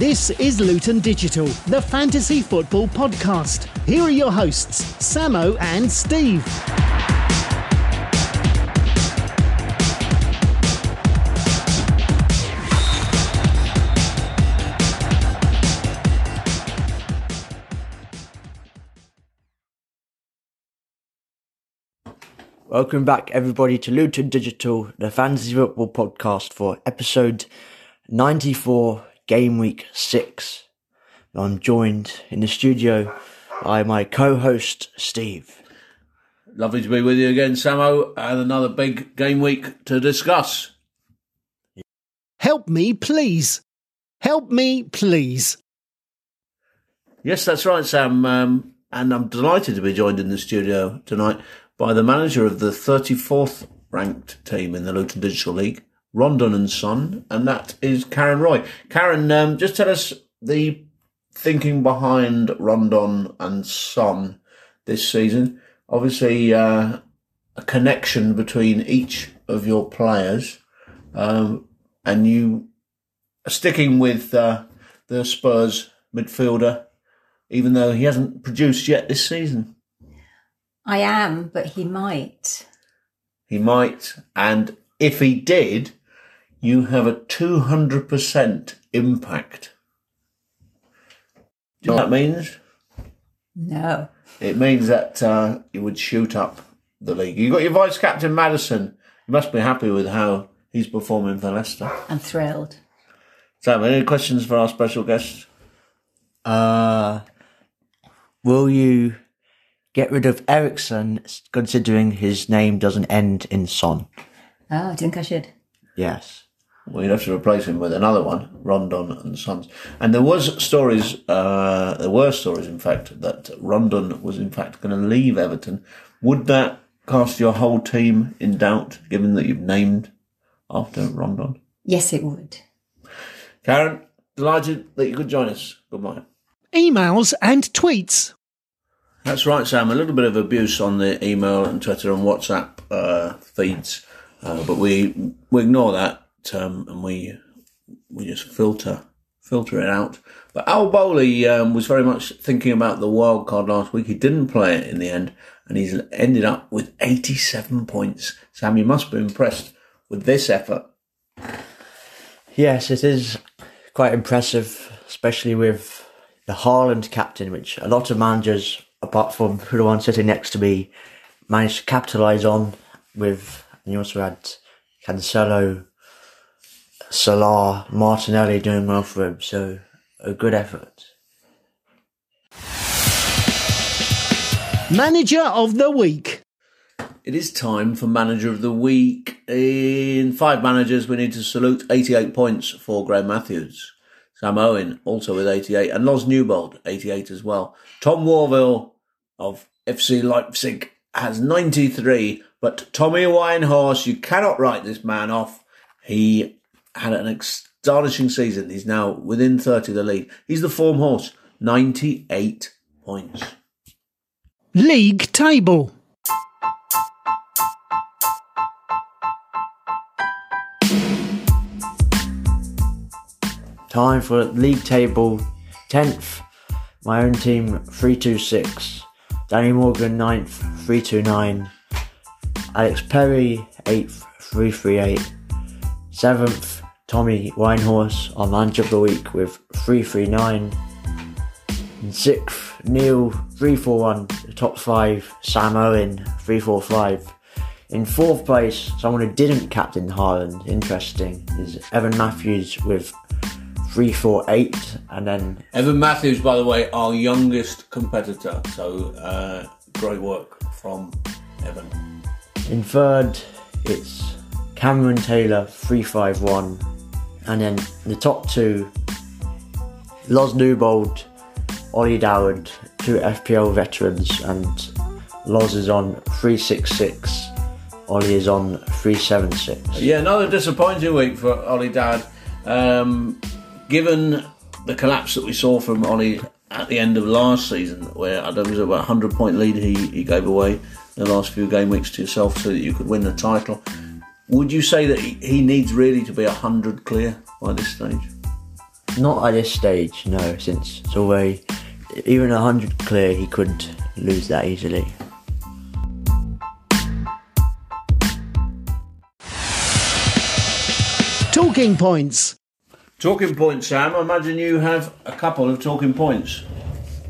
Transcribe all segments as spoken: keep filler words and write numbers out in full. This is Luton Digital, the fantasy football podcast. Here are your hosts, Samo and Steve. Welcome back, everybody, to Luton Digital, the fantasy football podcast for episode ninety-four, game week six. I'm joined in the studio by my co-host, Steve. Lovely to be with you again, Samo, and another big game week to discuss. Help me, please. Help me, please. Yes, that's right, Sam. Um, and I'm delighted to be joined in the studio tonight by the manager of the thirty-fourth ranked team in the Luton Digital League, Rondon and Son, and that is Karen Roy. Karen, um, just tell us the thinking behind Rondon and Son this season. Obviously, uh, a connection between each of your players, um, and you are sticking with uh, the Spurs midfielder, even though he hasn't produced yet this season. I am, but he might. He might. And if he did, you have a two hundred percent impact. Do you know what that means? No. It means that uh, you would shoot up the league. You've got your vice-captain, Madison. You must be happy with how he's performing for Leicester. I'm thrilled. Sam, any questions for our special guest? Uh, will you get rid of Ericsson, considering his name doesn't end in Son? Oh, do you think I should? Yes. Well, you'd have to replace him with another one, Rondon and Sons. And there was stories, uh, there were stories, in fact, that Rondon was, in fact, going to leave Everton. Would that cast your whole team in doubt, given that you've named after Rondon? Yes, it would. Karen, delighted that you could join us. Good morning. Emails and tweets. That's right, Sam. A little bit of abuse on the email and Twitter and WhatsApp uh, feeds, uh, but we we ignore that um, and we we just filter filter it out. But Al Bowley um, was very much thinking about the wild card last week. He didn't play it in the end, and he's ended up with eighty-seven points. Sam, you must be impressed with this effort. Yes, it is quite impressive, especially with the Haaland captain, which a lot of managers, apart from the one sitting next to me, managed to capitalise on with. And you also had Cancelo, Salah, Martinelli doing well for him, so a good effort. Manager of the Week. It is time for Manager of the Week. In five managers, we need to salute eighty-eight points for Graham Matthews. Sam Owen, also with eighty-eight, and Loz Newbold, eighty-eight as well. Tom Warville of F C Leipzig has ninety-three, but Tommy Winehouse, you cannot write this man off. He had an astonishing season. He's now within thirty of the lead. He's the form horse, ninety-eight points. League table. Time for league table. tenth, my own team, three two six. Danny Morgan, ninth, three two nine. Alex Perry, eighth, three three eight. seventh, Tommy Winehouse, our manager of the week, with three three nine. And sixth, Neil, three four one. The top five, Sam Owen, three four five. In fourth place, someone who didn't captain Haaland, interesting, is Evan Matthews with Three, four, eight, and then Evan Matthews, by the way, our youngest competitor. So uh, great work from Evan. In third, it's Cameron Taylor, three, five, one, and then the top two: Loz Newbold, Ollie Doward, two F P L veterans, and Loz is on three, six, six. Ollie is on three, seven, six. Yeah, another disappointing week for Ollie Doward. Um, Given the collapse that we saw from Ollie at the end of last season, where I don't know, it was about a hundred-point lead he, he gave away the last few game weeks to yourself so that you could win the title, would you say that he, he needs really to be a hundred clear by this stage? Not at this stage, no, since it's already, even one hundred clear, he couldn't lose that easily. Talking points. Talking points, Sam. I imagine you have a couple of talking points.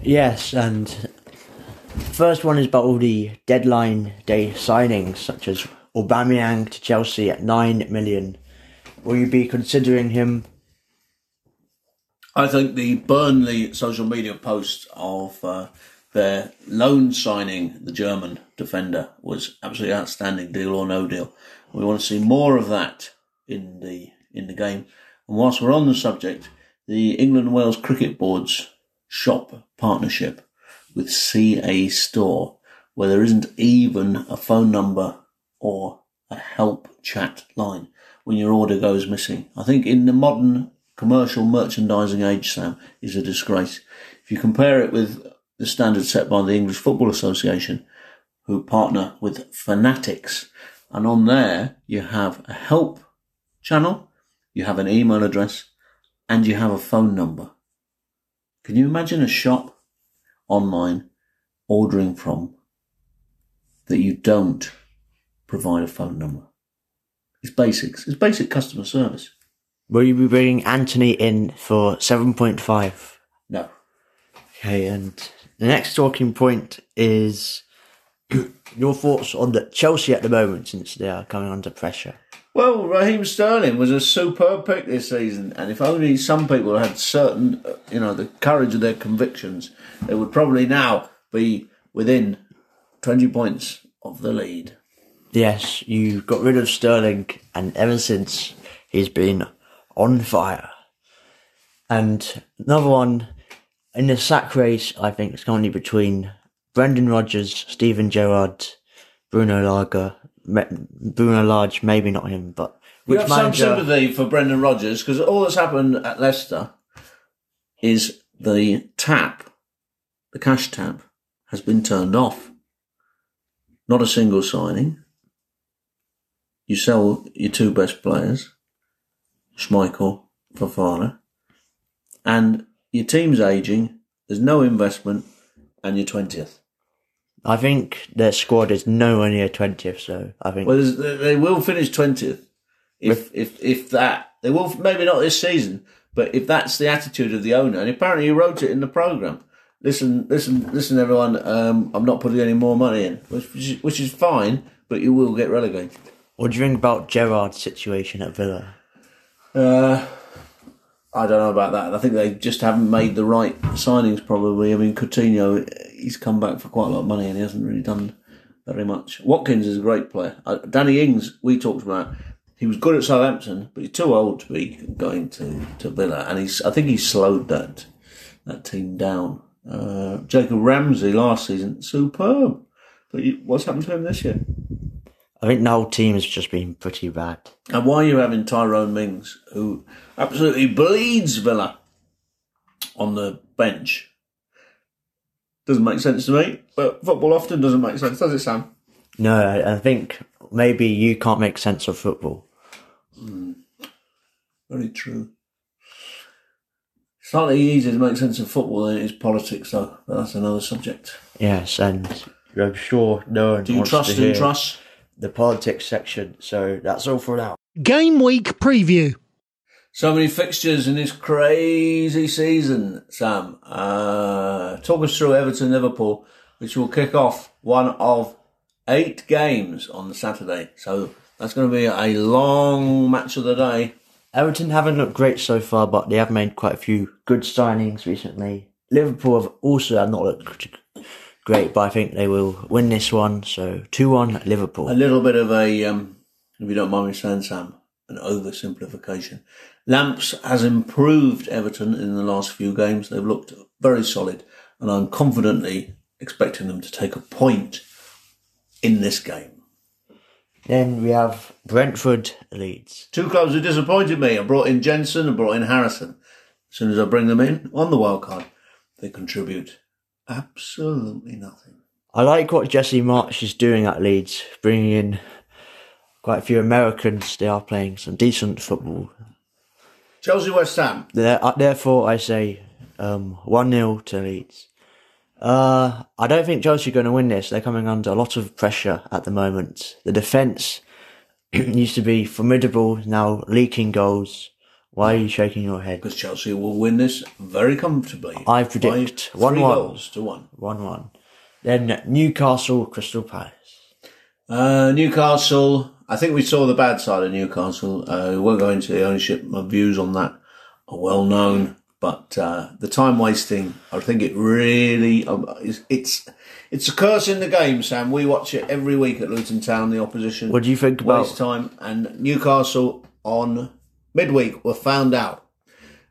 Yes, and the first one is about all the deadline day signings, such as Aubameyang to Chelsea at nine million. Will you be considering him? I think the Burnley social media post of uh, their loan signing, the German defender, was absolutely outstanding. Deal or no deal. We want to see more of that in the in the game. And whilst we're on the subject, the England Wales Cricket Board's shop partnership with C A Store, where there isn't even a phone number or a help chat line when your order goes missing, I think in the modern commercial merchandising age, Sam, is a disgrace. If you compare it with the standard set by the English Football Association, who partner with Fanatics, and on there you have a help channel, you have an email address, and you have a phone number. Can you imagine a shop online ordering from that you don't provide a phone number? It's basics. It's basic customer service. Will you be bringing Anthony in for seven point five? No. Okay, and the next talking point is your thoughts on the Chelsea at the moment, since they are coming under pressure. Well, Raheem Sterling was a superb pick this season, and if only some people had certain, you know, the courage of their convictions, they would probably now be within twenty points of the lead. Yes, you got rid of Sterling, and ever since he's been on fire. And another one, in the sack race, I think it's currently between Brendan Rodgers, Steven Gerrard, Bruno Lager, Bruno Large, maybe not him, but which you have manager... some sympathy for Brendan Rodgers, because all that's happened at Leicester is the tap, the cash tap, has been turned off. Not a single signing. You sell your two best players, Schmeichel, Fofana, and your team's ageing. There's no investment, and you're twentieth. I think their squad is nowhere near twentieth, so I think... Well, they will finish twentieth, if, if if that. They will, maybe not this season, but if that's the attitude of the owner, and apparently he wrote it in the programme. Listen, listen, listen, everyone, um, I'm not putting any more money in, which is, which is fine, but you will get relegated. What do you think about Gerrard's situation at Villa? Uh, I don't know about that. I think they just haven't made the right signings, probably. I mean, Coutinho... He's come back for quite a lot of money and he hasn't really done very much. Watkins is a great player. Uh, Danny Ings, we talked about, he was good at Southampton, but he's too old to be going to, to Villa. And he's, I think he slowed that that team down. Uh, Jacob Ramsey last season, superb. But you, what's happened to him this year? I think the whole team has just been pretty bad. And why are you having Tyrone Mings, who absolutely bleeds Villa, on the bench? Doesn't make sense to me, but football often doesn't make sense, does it, Sam? No, I think maybe you can't make sense of football. Mm. Very true. Slightly easier to make sense of football than it is politics, though. That's another subject. Yes, and I'm sure no one Do you trust and trust? The politics section, so that's all for now. Game week preview. So many fixtures in this crazy season, Sam. Uh, talk us through Everton-Liverpool, which will kick off one of eight games on the Saturday. So that's going to be a long match of the day. Everton haven't looked great so far, but they have made quite a few good signings recently. Liverpool have also not looked great, but I think they will win this one. So two one Liverpool. A little bit of a, um, if you don't mind me saying, Sam, an oversimplification. Lamps has improved Everton in the last few games. They've looked very solid, and I'm confidently expecting them to take a point in this game. Then we have Brentford Leeds. Two clubs who disappointed me. I brought in Jensen and brought in Harrison. As soon as I bring them in on the wild card, they contribute absolutely nothing. I like what Jesse Marsch is doing at Leeds, bringing in quite a few Americans. They are playing some decent football. Chelsea West Ham. Therefore, I say um, one nil to Leeds. Uh, I don't think Chelsea are going to win this. They're coming under a lot of pressure at the moment. The defence used to be formidable, now leaking goals. Why are you shaking your head? Because Chelsea will win this very comfortably. I predict one one. Three goals to one. one one. Then Newcastle, Crystal Palace. Uh, Newcastle, I think we saw the bad side of Newcastle. Uh, we won't go into the ownership. My views on that are well known. But uh, the time wasting, I think it really, um, it's, it's it's a curse in the game, Sam. We watch it every week at Luton Town, the opposition. What do you think about waste time? And Newcastle on midweek were found out.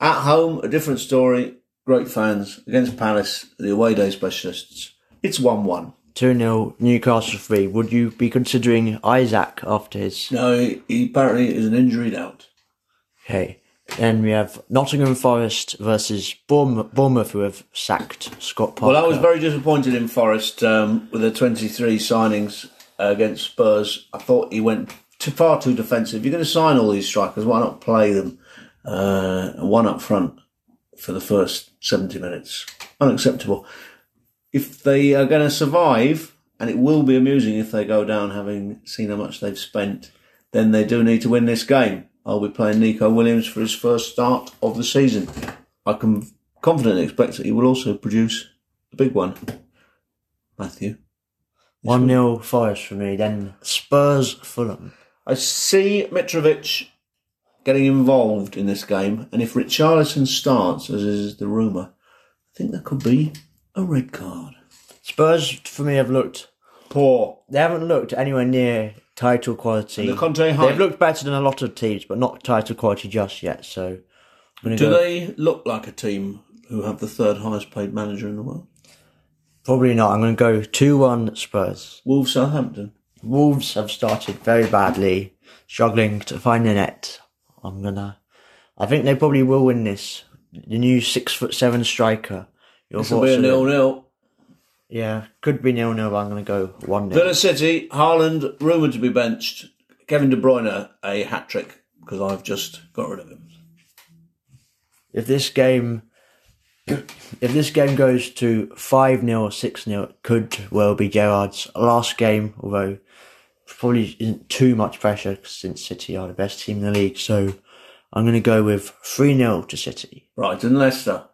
At home, a different story. Great fans. Against Palace, the away day specialists. It's one one. two nil, Newcastle three. Would you be considering Isaac after his... No, he, he apparently is an injury out. Okay. Then we have Nottingham Forest versus Bournemouth, Bournemouth who have sacked Scott Parker. Well, I was very disappointed in Forest um, with their twenty-three signings uh, against Spurs. I thought he went too, far too defensive. If you're going to sign all these strikers, why not play them uh, one up front for the first seventy minutes? Unacceptable. If they are going to survive, and it will be amusing if they go down having seen how much they've spent, then they do need to win this game. I'll be playing Nico Williams for his first start of the season. I can confidently expect that he will also produce the big one. Matthew. one nil Forest for me, then Spurs Fulham. I see Mitrovic getting involved in this game, and if Richarlison starts, as is the rumour, I think that could be a red card. Spurs, for me, have looked poor. They haven't looked anywhere near title quality. The Conte hype. They've looked better than a lot of teams, but not title quality just yet. So, do go... they look like a team who have the third highest paid manager in the world? Probably not. I'm going to go two one Spurs. Wolves, Southampton. Wolves have started very badly, struggling to find the net. I'm gonna. I think they probably will win this. The new six foot seven striker. This will be a nil nil. Yeah, could be nil nil, but I'm going to go one nil. Villa City, Haaland, rumoured to be benched. Kevin De Bruyne, a hat-trick, because I've just got rid of him. If this game if this game goes to five nil, six nil, it could well be Gerrard's last game, although probably isn't too much pressure, since City are the best team in the league. So I'm going to go with three nil to City. Right, and Leicester.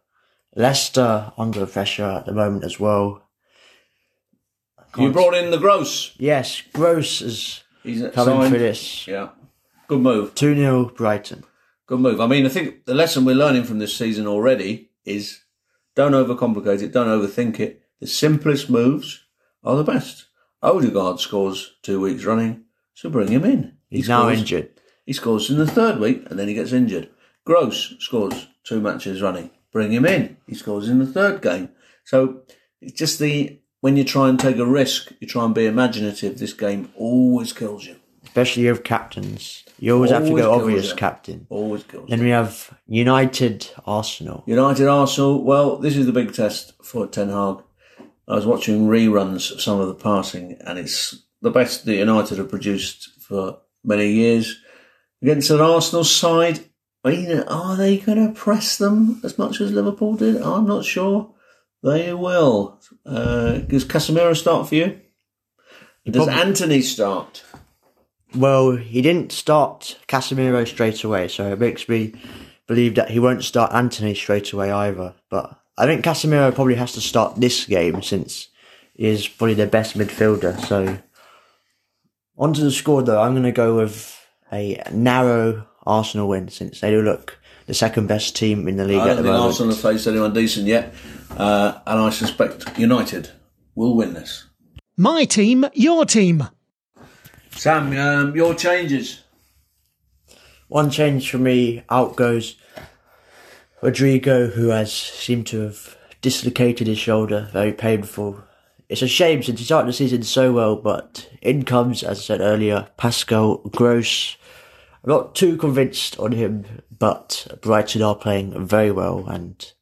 Leicester under pressure at the moment as well. You brought in the Gross. Yes, Gross is He's coming signed. For this. Yeah, good move. two nil Brighton. Good move. I mean, I think the lesson we're learning from this season already is don't overcomplicate it, don't overthink it. The simplest moves are the best. Odegaard scores two weeks running, so bring him in. He He's scores, now injured. He scores in the third week and then he gets injured. Gross scores two matches running. Bring him in. He scores in the third game. So it's just the, when you try and take a risk, you try and be imaginative, this game always kills you. Especially you have captains. You always, always have to go obvious you. Captain. Always kills you. Then we have United Arsenal. United Arsenal. Well, this is the big test for Ten Hag. I was watching reruns of some of the passing, and it's the best that United have produced for many years. Against an Arsenal side, are they going to press them as much as Liverpool did? I'm not sure. They will. Uh, does Casemiro start for you? He does probably... Anthony start? Well, he didn't start Casemiro straight away, so it makes me believe that he won't start Anthony straight away either. But I think Casemiro probably has to start this game since he is probably their best midfielder. So, onto the score though, I'm going to go with a narrow Arsenal win, since they do look the second best team in the league at the moment. I don't think Arsenal have faced anyone decent yet, uh, and I suspect United will win this. My team, your team. Sam, um, your changes. One change for me, out goes Rodrigo, who has seemed to have dislocated his shoulder, very painful. It's a shame since he started the season so well, but in comes, as I said earlier, Pascal Gross. I'm not too convinced on him, but Brighton are playing very well, and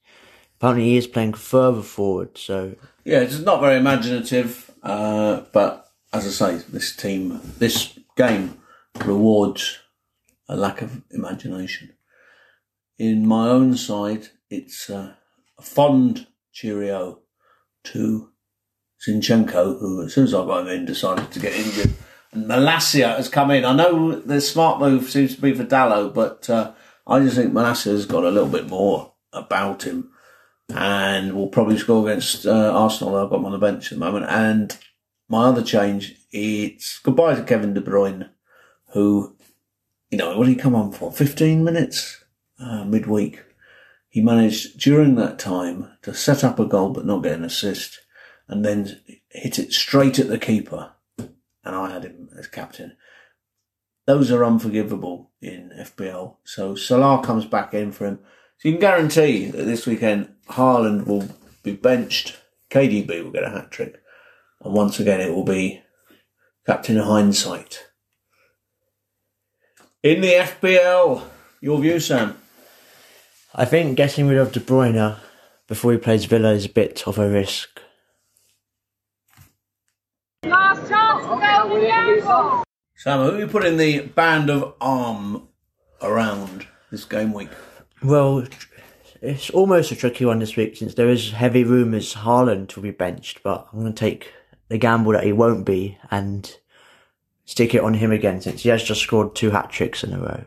apparently he is playing further forward. So yeah, it's not very imaginative, uh, but as I say, this team, this game rewards a lack of imagination. In my own side, it's uh, a fond cheerio to Zinchenko, who, as soon as I got him in, decided to get injured. And Malacia has come in. I know the smart move seems to be for Dalot, but uh, I just think Malacia's got a little bit more about him and will probably score against uh, Arsenal. I've got him on the bench at the moment. And my other change, it's goodbye to Kevin De Bruyne, who, you know, what did he come on for? fifteen minutes uh, midweek. He managed during that time to set up a goal but not get an assist, and then hit it straight at the keeper, and I had him as captain. Those are unforgivable in F P L. So Salah comes back in for him. So you can guarantee that this weekend Haaland will be benched, K D B will get a hat-trick, and once again it will be Captain Hindsight. In the F P L, your view, Sam? I think getting rid of De Bruyne before he plays Villa is a bit of a risk. Sam, who are you putting the band of arm around this game week? Well, it's almost a tricky one this week since there is heavy rumours Haaland will be benched, but I'm going to take the gamble that he won't be and stick it on him again since he has just scored two hat-tricks in a row.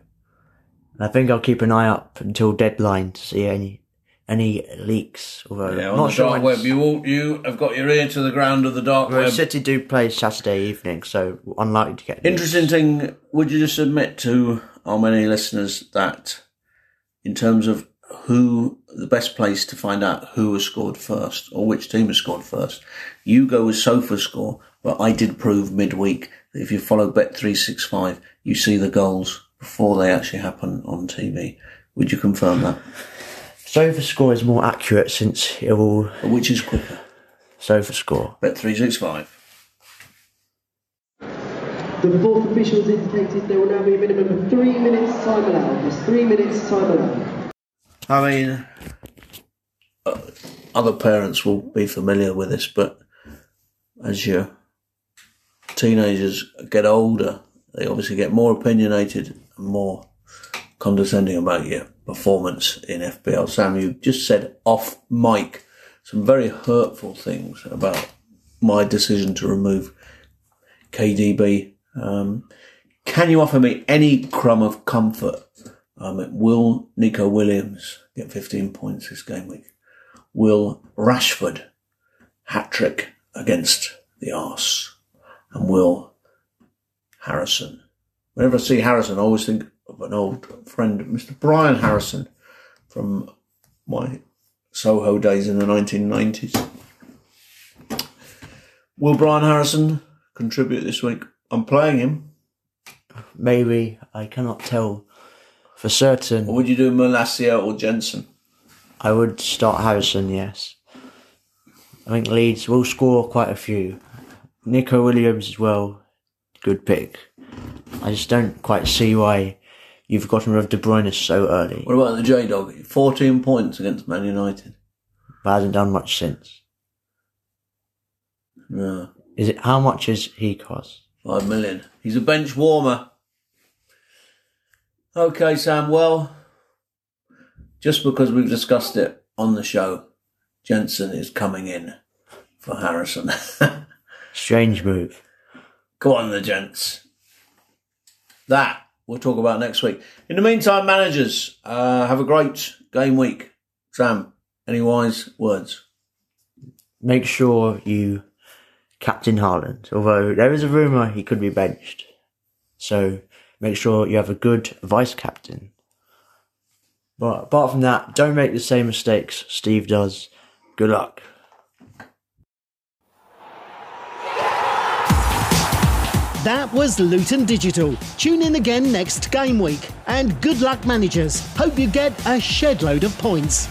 And I think I'll keep an eye up until deadline to see any any leaks. Although yeah, I'm not sure. Dark web. You, all, you have got your ear to the ground of the dark well, web. City do play Saturday evening, so unlikely to get news. Interesting thing, would you just admit to our many listeners that in terms of who the best place to find out who has scored first or which team has scored first, you go with SofaScore, but I did prove midweek that if you follow Bet three sixty-five, you see the goals before they actually happen on T V. Would you confirm that? SofaScore is more accurate since it will... Which is quicker? SofaScore. Bet three sixty-five. The fourth official has indicated there will now be a minimum of three minutes time allowed. There's three minutes time allowed. I mean, uh, other parents will be familiar with this, but as your teenagers get older, they obviously get more opinionated and more condescending about your performance in F P L. Sam, you just said off mic some very hurtful things about my decision to remove K D B. Um, can you offer me any crumb of comfort? Um, will Nico Williams get fifteen points this game week? Will Rashford hat-trick against the arse? And will Harrison? Whenever I see Harrison, I always think of an old friend, Mister Brian Harrison, from my Soho days in the nineteen nineties. Will Brian Harrison contribute this week? I'm playing him. Maybe. I cannot tell for certain. Or would you do Malacia or Jensen? I would start Harrison, yes. I think Leeds will score quite a few. Nico Williams as well, good pick. I just don't quite see why you've gotten rid of De Bruyne so early. What about the J-Dog? fourteen points against Man United. But hasn't done much since. No. Is it, how much is he cost? Five million. He's a bench warmer. Okay, Sam, well, just because we've discussed it on the show, Jensen is coming in for Harrison. Strange move. Go on, the gents. That we'll talk about next week. In the meantime, managers, uh, have a great game week. Sam, any wise words? Make sure you captain Haaland, although there is a rumour he could be benched. So make sure you have a good vice-captain. But apart from that, don't make the same mistakes Steve does. Good luck. That was Luton Digital. Tune in again next game week. And good luck, managers. Hope you get a shed load of points.